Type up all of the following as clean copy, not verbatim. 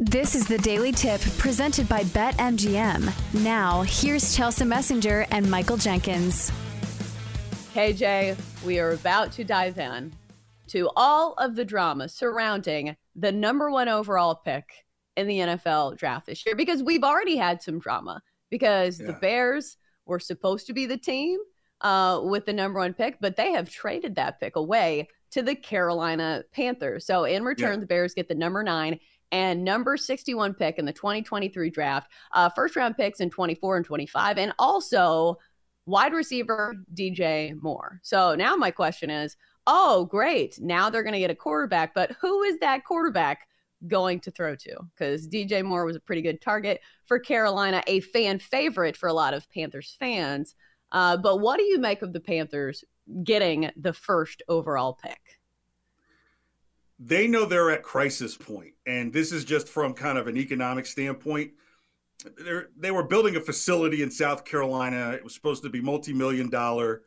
This is the Daily Tip presented by BetMGM. Now, here's Chelsea Messenger and Michael Jenkins. KJ, we are about to dive in to all of the drama surrounding the number one overall pick in the NFL draft this year, because we've already had some drama because the Bears were supposed to be the team with the number one pick, but they have traded that pick away to the Carolina Panthers. So in return, the Bears get the number 9 and number 61 pick in the 2023 draft, first round picks in 24 and 25, and also wide receiver DJ Moore. So now my question is, oh, great. Now they're going to get a quarterback, but who is that quarterback going to throw to? Because DJ Moore was a pretty good target for Carolina, a fan favorite for a lot of Panthers fans. But what do you make of the Panthers getting the first overall pick? They know they're at crisis point, and this is just from kind of an economic standpoint. They were building a facility in South Carolina. It was supposed to be multi-million-dollar.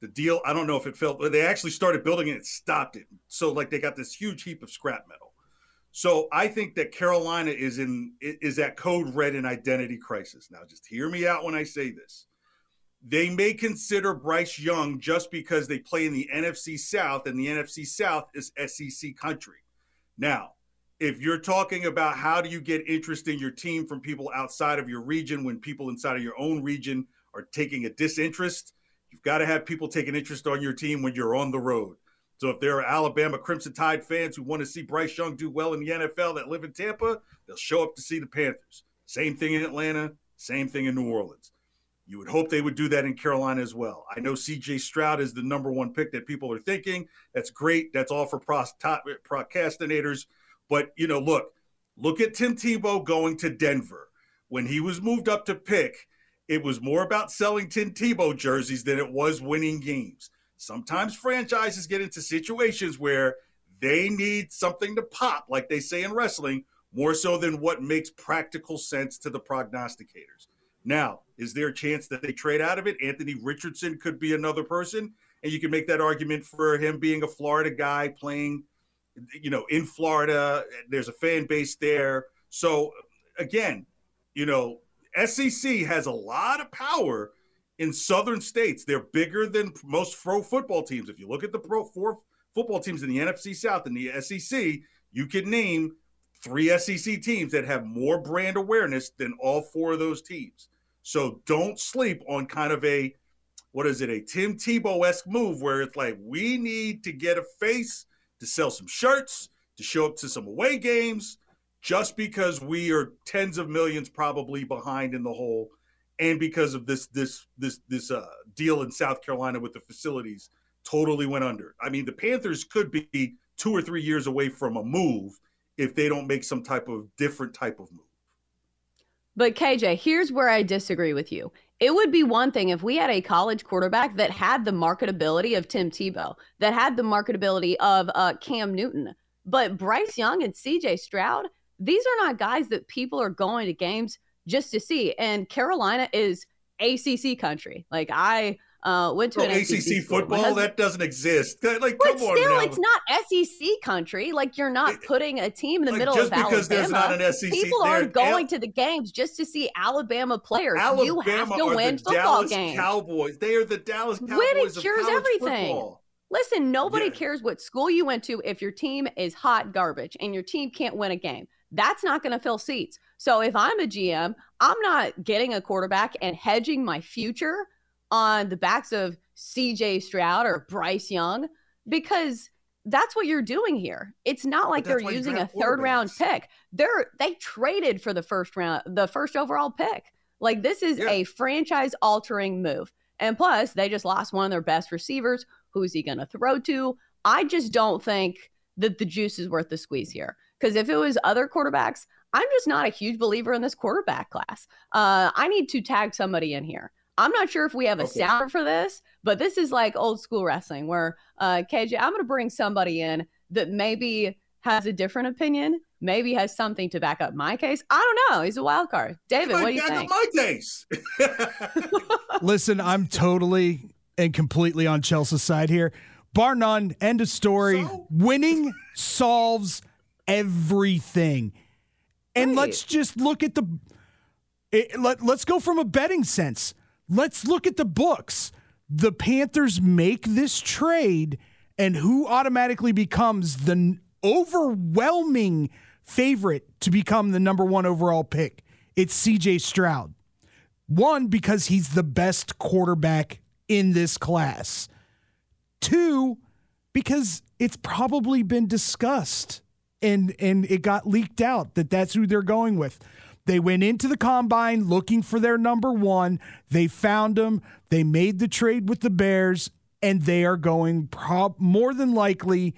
The deal, I don't know if it failed, but they actually started building it and stopped it. So, like, they got this huge heap of scrap metal. So I think that Carolina is at code red and identity crisis. Now, just hear me out when I say this. They may consider Bryce Young just because they play in the NFC South, and the NFC South is SEC country. Now, if you're talking about how do you get interest in your team from people outside of your region when people inside of your own region are taking a disinterest, you've got to have people take an interest on your team when you're on the road. So if there are Alabama Crimson Tide fans who want to see Bryce Young do well in the NFL that live in Tampa, they'll show up to see the Panthers. Same thing in Atlanta, same thing in New Orleans. You would hope they would do that in Carolina as well. I know CJ Stroud is the number one pick that people are thinking. That's great. That's all for procrastinators. But, you know, look at Tim Tebow going to Denver. When he was moved up to pick, it was more about selling Tim Tebow jerseys than it was winning games. Sometimes franchises get into situations where they need something to pop, like they say in wrestling, more so than what makes practical sense to the prognosticators. Now, is there a chance that they trade out of it? Anthony Richardson could be another person, and you can make that argument for him being a Florida guy playing, you know, in Florida. There's a fan base there. So, again, you know, SEC has a lot of power in southern states. They're bigger than most pro football teams. If you look at the pro four football teams in the NFC South and the SEC, you can name three SEC teams that have more brand awareness than all four of those teams. So don't sleep on kind of a Tim Tebow-esque move where it's like, we need to get a face to sell some shirts, to show up to some away games, just because we are tens of millions probably behind in the hole. And because of this deal in South Carolina with the facilities totally went under. I mean, the Panthers could be 2 or 3 years away from a move if they don't make some type of different type of move. But KJ, here's where I disagree with you. It would be one thing if we had a college quarterback that had the marketability of Tim Tebow, that had the marketability of Cam Newton. But Bryce Young and CJ Stroud, these are not guys that people are going to games just to see. And Carolina is ACC country. Like, I went to an ACC football husband, that doesn't exist. Like, but come still, on now. It's not SEC country. Like, you're not putting a team in the middle of Alabama. Just because there's not an SEC, people aren't going to the games just to see Alabama players. Alabama, you have to win football games. Cowboys. They are the Dallas Cowboys. Winning cures everything. Football. Listen, nobody cares what school you went to if your team is hot garbage and your team can't win a game. That's not going to fill seats. So if I'm a GM, I'm not getting a quarterback and hedging my future on the backs of CJ Stroud or Bryce Young, because That's what you're doing here. It's not like they're using a third round pick. They traded for the first overall pick. Like, this is a franchise altering move. And plus, they just lost one of their best receivers. Who is he going to throw to? I just don't think that the juice is worth the squeeze here. Because if it was other quarterbacks, I'm just not a huge believer in this quarterback class. I need to tag somebody in here. I'm not sure if we have a sounder for this, but this is like old school wrestling where, KJ, I'm going to bring somebody in that maybe has a different opinion, maybe has something to back up my case. I don't know. He's a wild card. David, what do you think? My case. Listen, I'm totally and completely on Chelsea's side here. Bar none, end of story. So? Winning solves everything. And let's just look at let's go from a betting sense. Let's look at the books. The Panthers make this trade, and who automatically becomes the overwhelming favorite to become the number one overall pick? It's CJ Stroud. One, because he's the best quarterback in this class. Two, because it's probably been discussed and it got leaked out that that's who they're going with. They went into the combine looking for their number one. They found him. They made the trade with the Bears, and they are going more than likely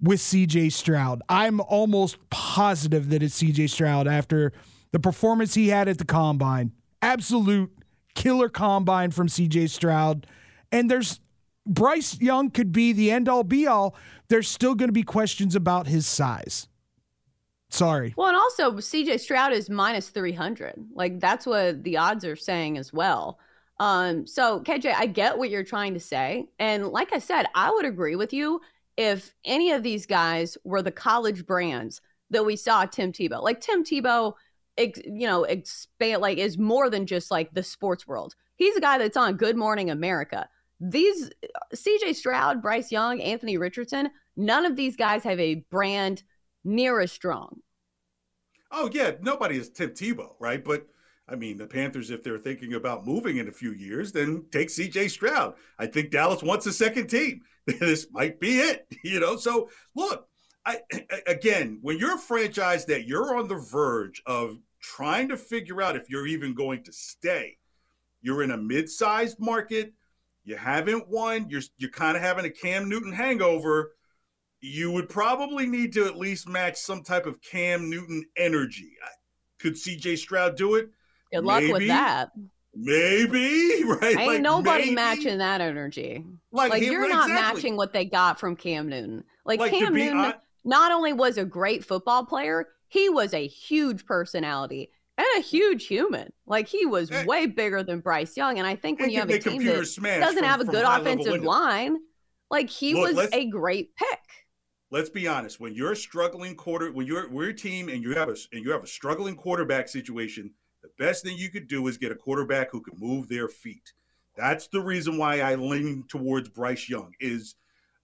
with CJ Stroud. I'm almost positive that it's CJ Stroud after the performance he had at the combine. Absolute killer combine from CJ Stroud. And there's Bryce Young could be the end all be all. There's still going to be questions about his size. Sorry. Well, and also CJ Stroud is minus 300. Like, that's what the odds are saying as well. So KJ, I get what you're trying to say. And like I said, I would agree with you if any of these guys were the college brands that we saw Tim Tebow. Like, Tim Tebow, is more than just like the sports world. He's a guy that's on Good Morning America. These CJ Stroud, Bryce Young, Anthony Richardson, none of these guys have a brand near as strong. Oh, yeah, nobody is Tim Tebow, right? But, I mean, the Panthers, if they're thinking about moving in a few years, then take C.J. Stroud. I think Dallas wants a second team. This might be it, So, look, again, when you're a franchise that you're on the verge of trying to figure out if you're even going to stay, you're in a mid-sized market, you haven't won, you're kind of having a Cam Newton hangover, you would probably need to at least match some type of Cam Newton energy. Could CJ Stroud do it? Good luck with that. Maybe, right? Ain't nobody matching that energy. Like you're not matching what they got from Cam Newton. Like Cam Newton not only was a great football player, he was a huge personality and a huge human. Like, he was way bigger than Bryce Young. And I think when you have a team that doesn't have a good offensive line, like, he was a great pick. Let's be honest. When you're a struggling when you're a team and you have a struggling quarterback situation, the best thing you could do is get a quarterback who can move their feet. That's the reason why I lean towards Bryce Young. Is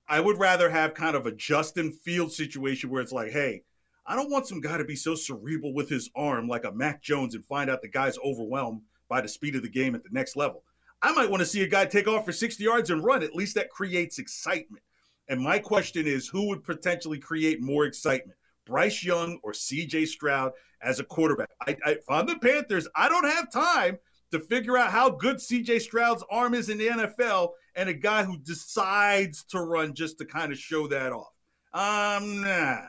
I would rather have kind of a Justin Fields situation where it's like, hey, I don't want some guy to be so cerebral with his arm like a Mac Jones and find out the guy's overwhelmed by the speed of the game at the next level. I might want to see a guy take off for 60 yards and run. At least that creates excitement. And my question is, who would potentially create more excitement, Bryce Young or C.J. Stroud as a quarterback? If I'm the Panthers, I don't have time to figure out how good C.J. Stroud's arm is in the NFL and a guy who decides to run just to kind of show that off. Nah.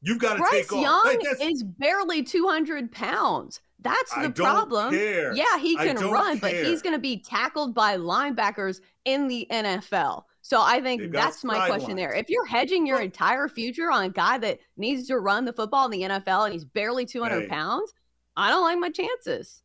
You've got to take off. Bryce Young is barely 200 pounds. That's the problem. Care. Yeah, he can run, but he's going to be tackled by linebackers in the NFL. So I think that's my question there. If you're hedging your entire future on a guy that needs to run the football in the NFL and he's barely 200 pounds, I don't like my chances.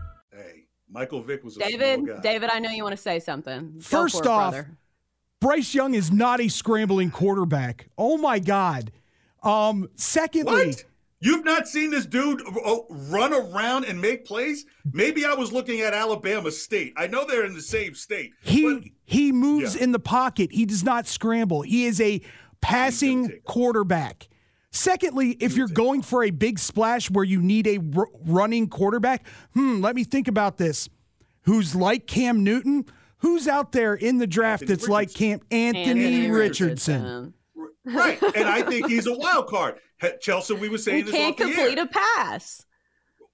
Michael Vick was a small guy. David, I know you want to say something. First off, brother. Bryce Young is not a scrambling quarterback. Oh, my God. Secondly. What? You've not seen this dude run around and make plays? Maybe I was looking at Alabama State. I know they're in the same state. He moves in the pocket. He does not scramble. He is a passing quarterback. Secondly, if you're going for a big splash where you need a running quarterback, let me think about this. Who's like Cam Newton? Who's out there in the draft that's like Anthony Richardson? Right, and I think he's a wild card. Chelsea, we were saying this off the air. He can't complete a pass.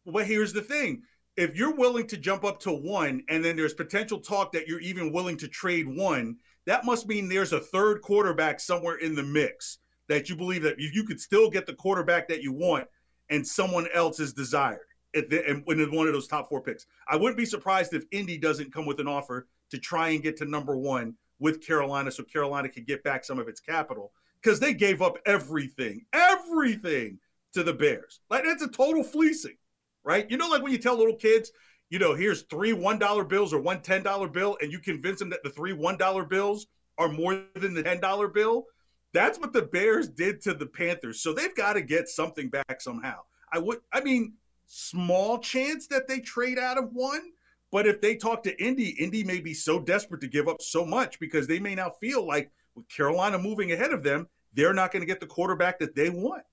Well, here's the thing. If you're willing to jump up to one, and then there's potential talk that you're even willing to trade one, that must mean there's a third quarterback somewhere in the mix that you believe that you could still get the quarterback that you want and someone else is desired in one of those top four picks. I wouldn't be surprised if Indy doesn't come with an offer to try and get to number one with Carolina so Carolina could get back some of its capital. Because they gave up everything to the Bears. Like, that's a total fleecing, right? You know, like when you tell little kids, you know, here's three $1 bills or one $10 bill, and you convince them that the three $1 bills are more than the $10 bill. That's what the Bears did to the Panthers. So they've got to get something back somehow. I mean, small chance that they trade out of one, but if they talk to Indy may be so desperate to give up so much because they may now feel like, with Carolina moving ahead of them, they're not going to get the quarterback that they want.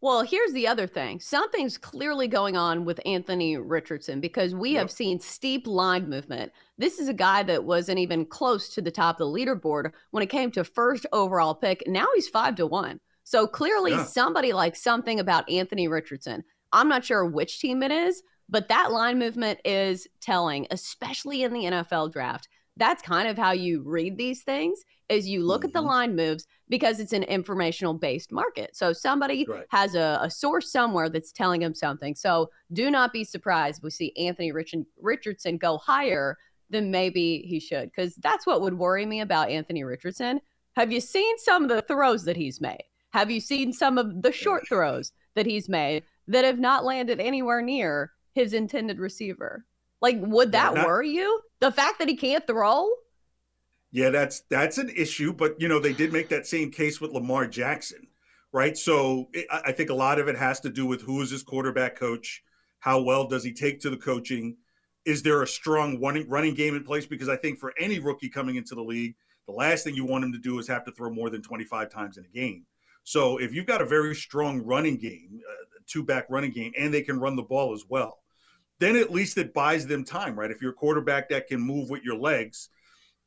Well, here's the other thing. Something's clearly going on with Anthony Richardson because we have seen steep line movement. This is a guy that wasn't even close to the top of the leaderboard when it came to first overall pick. Now he's 5-1. So clearly somebody likes something about Anthony Richardson. I'm not sure which team it is, but that line movement is telling, especially in the NFL draft. That's kind of how you read these things is you look at the line moves because it's an informational based market. So somebody has a source somewhere that's telling them something. So do not be surprised if we see Anthony Richardson go higher than maybe he should, because that's what would worry me about Anthony Richardson. Have you seen some of the throws that he's made? Have you seen some of the short throws that he's made that have not landed anywhere near his intended receiver? Like, would that worry you? The fact that he can't throw? Yeah, that's an issue. But, you know, they did make that same case with Lamar Jackson, right? So I think a lot of it has to do with who is his quarterback coach? How well does he take to the coaching? Is there a strong running game in place? Because I think for any rookie coming into the league, the last thing you want him to do is have to throw more than 25 times in a game. So if you've got a very strong running game, two-back running game, and they can run the ball as well, then at least it buys them time, right? If you're a quarterback that can move with your legs,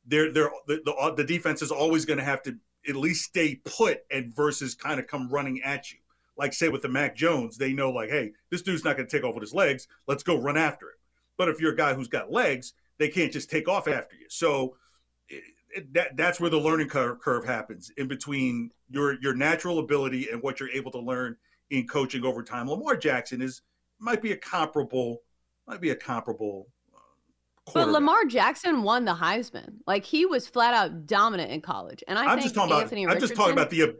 the defense is always going to have to at least stay put and versus kind of come running at you. Like, say, with the Mac Jones, they know, like, hey, this dude's not going to take off with his legs. Let's go run after it. But if you're a guy who's got legs, they can't just take off after you. So that's where the learning curve happens, in between your natural ability and what you're able to learn in coaching over time. Lamar Jackson might be a comparable quarterback. But Lamar Jackson won the Heisman. Like, he was flat out dominant in college. And I'm just talking about the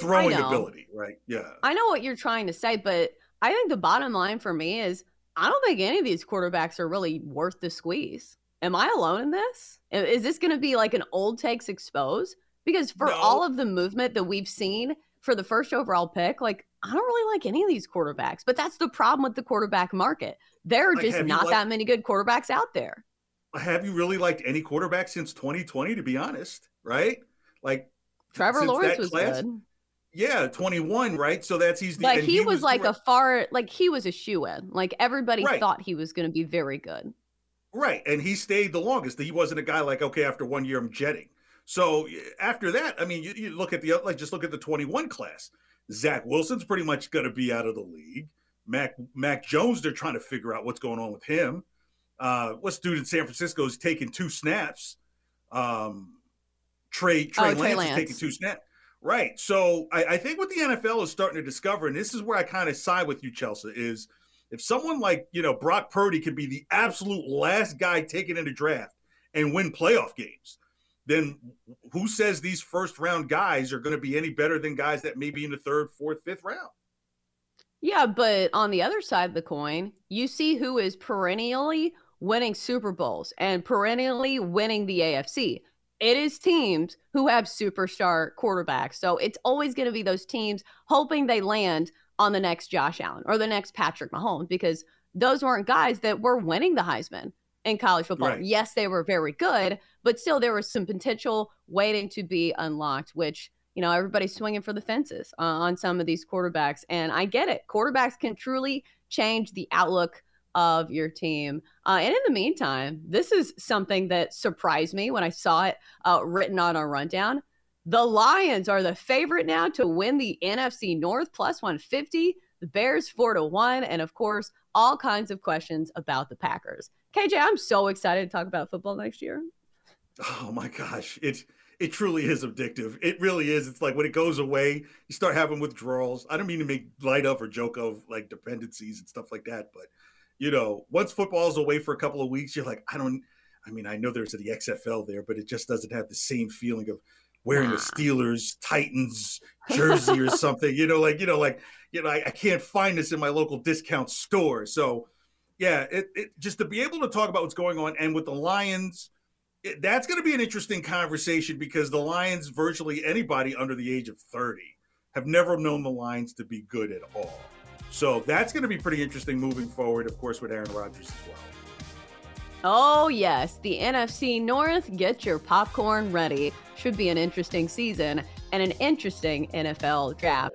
throwing ability, right? Yeah. I know what you're trying to say, but I think the bottom line for me is I don't think any of these quarterbacks are really worth the squeeze. Am I alone in this? Is this going to be like an old takes exposed? Because for all of the movement that we've seen for the first overall pick, like, I don't really like any of these quarterbacks, but that's the problem with the quarterback market. There are just not that many good quarterbacks out there. Have you really liked any quarterback since 2020, to be honest, right? Like, Trevor Lawrence was good. Yeah, 21, right? So that's easy. Like, he was like a far, like, he was a shoo-in. Like, everybody thought he was going to be very good. Right, and he stayed the longest. He wasn't a guy like, okay, after 1 year, I'm jetting. So after that, I mean, you look at the 21 class. Zach Wilson's pretty much going to be out of the league. Mac Jones, they're trying to figure out what's going on with him. What's dude in San Francisco is taking two snaps. Trey Lance is taking two snaps. Right. So I think what the NFL is starting to discover, and this is where I kind of side with you, Chelsea, is if someone like, you know, Brock Purdy could be the absolute last guy taken in a draft and win playoff games, then who says these first-round guys are going to be any better than guys that may be in the third, fourth, fifth round? Yeah, but on the other side of the coin, you see who is perennially winning Super Bowls and perennially winning the AFC. it is teams who have superstar quarterbacks. So it's always going to be those teams hoping they land on the next Josh Allen or the next Patrick Mahomes, because those weren't guys that were winning the Heisman in college football. Right. Yes, they were very good, but still there was some potential waiting to be unlocked, which, you know, everybody's swinging for the fences on some of these quarterbacks. And I get it. Quarterbacks can truly change the outlook of your team. And in the meantime, this is something that surprised me when I saw it written on our rundown. The Lions are the favorite now to win the NFC North, +150. The Bears 4-1. And of course, all kinds of questions about the Packers. KJ, I'm so excited to talk about football next year. Oh my gosh. It truly is addictive. It really is. It's like when it goes away, you start having withdrawals. I don't mean to make light of or joke of like dependencies and stuff like that, but you know, once football's away for a couple of weeks, you're like, I know there's the XFL there, but it just doesn't have the same feeling of wearing a Steelers, Titans jersey or something, I can't find this in my local discount store. So yeah, it just to be able to talk about what's going on. And with the Lions, that's going to be an interesting conversation, because the Lions, virtually anybody under the age of 30 have never known the Lions to be good at all. So that's going to be pretty interesting moving forward, of course, with Aaron Rodgers as well. Oh, yes. The NFC North, get your popcorn ready. Should be an interesting season and an interesting NFL draft.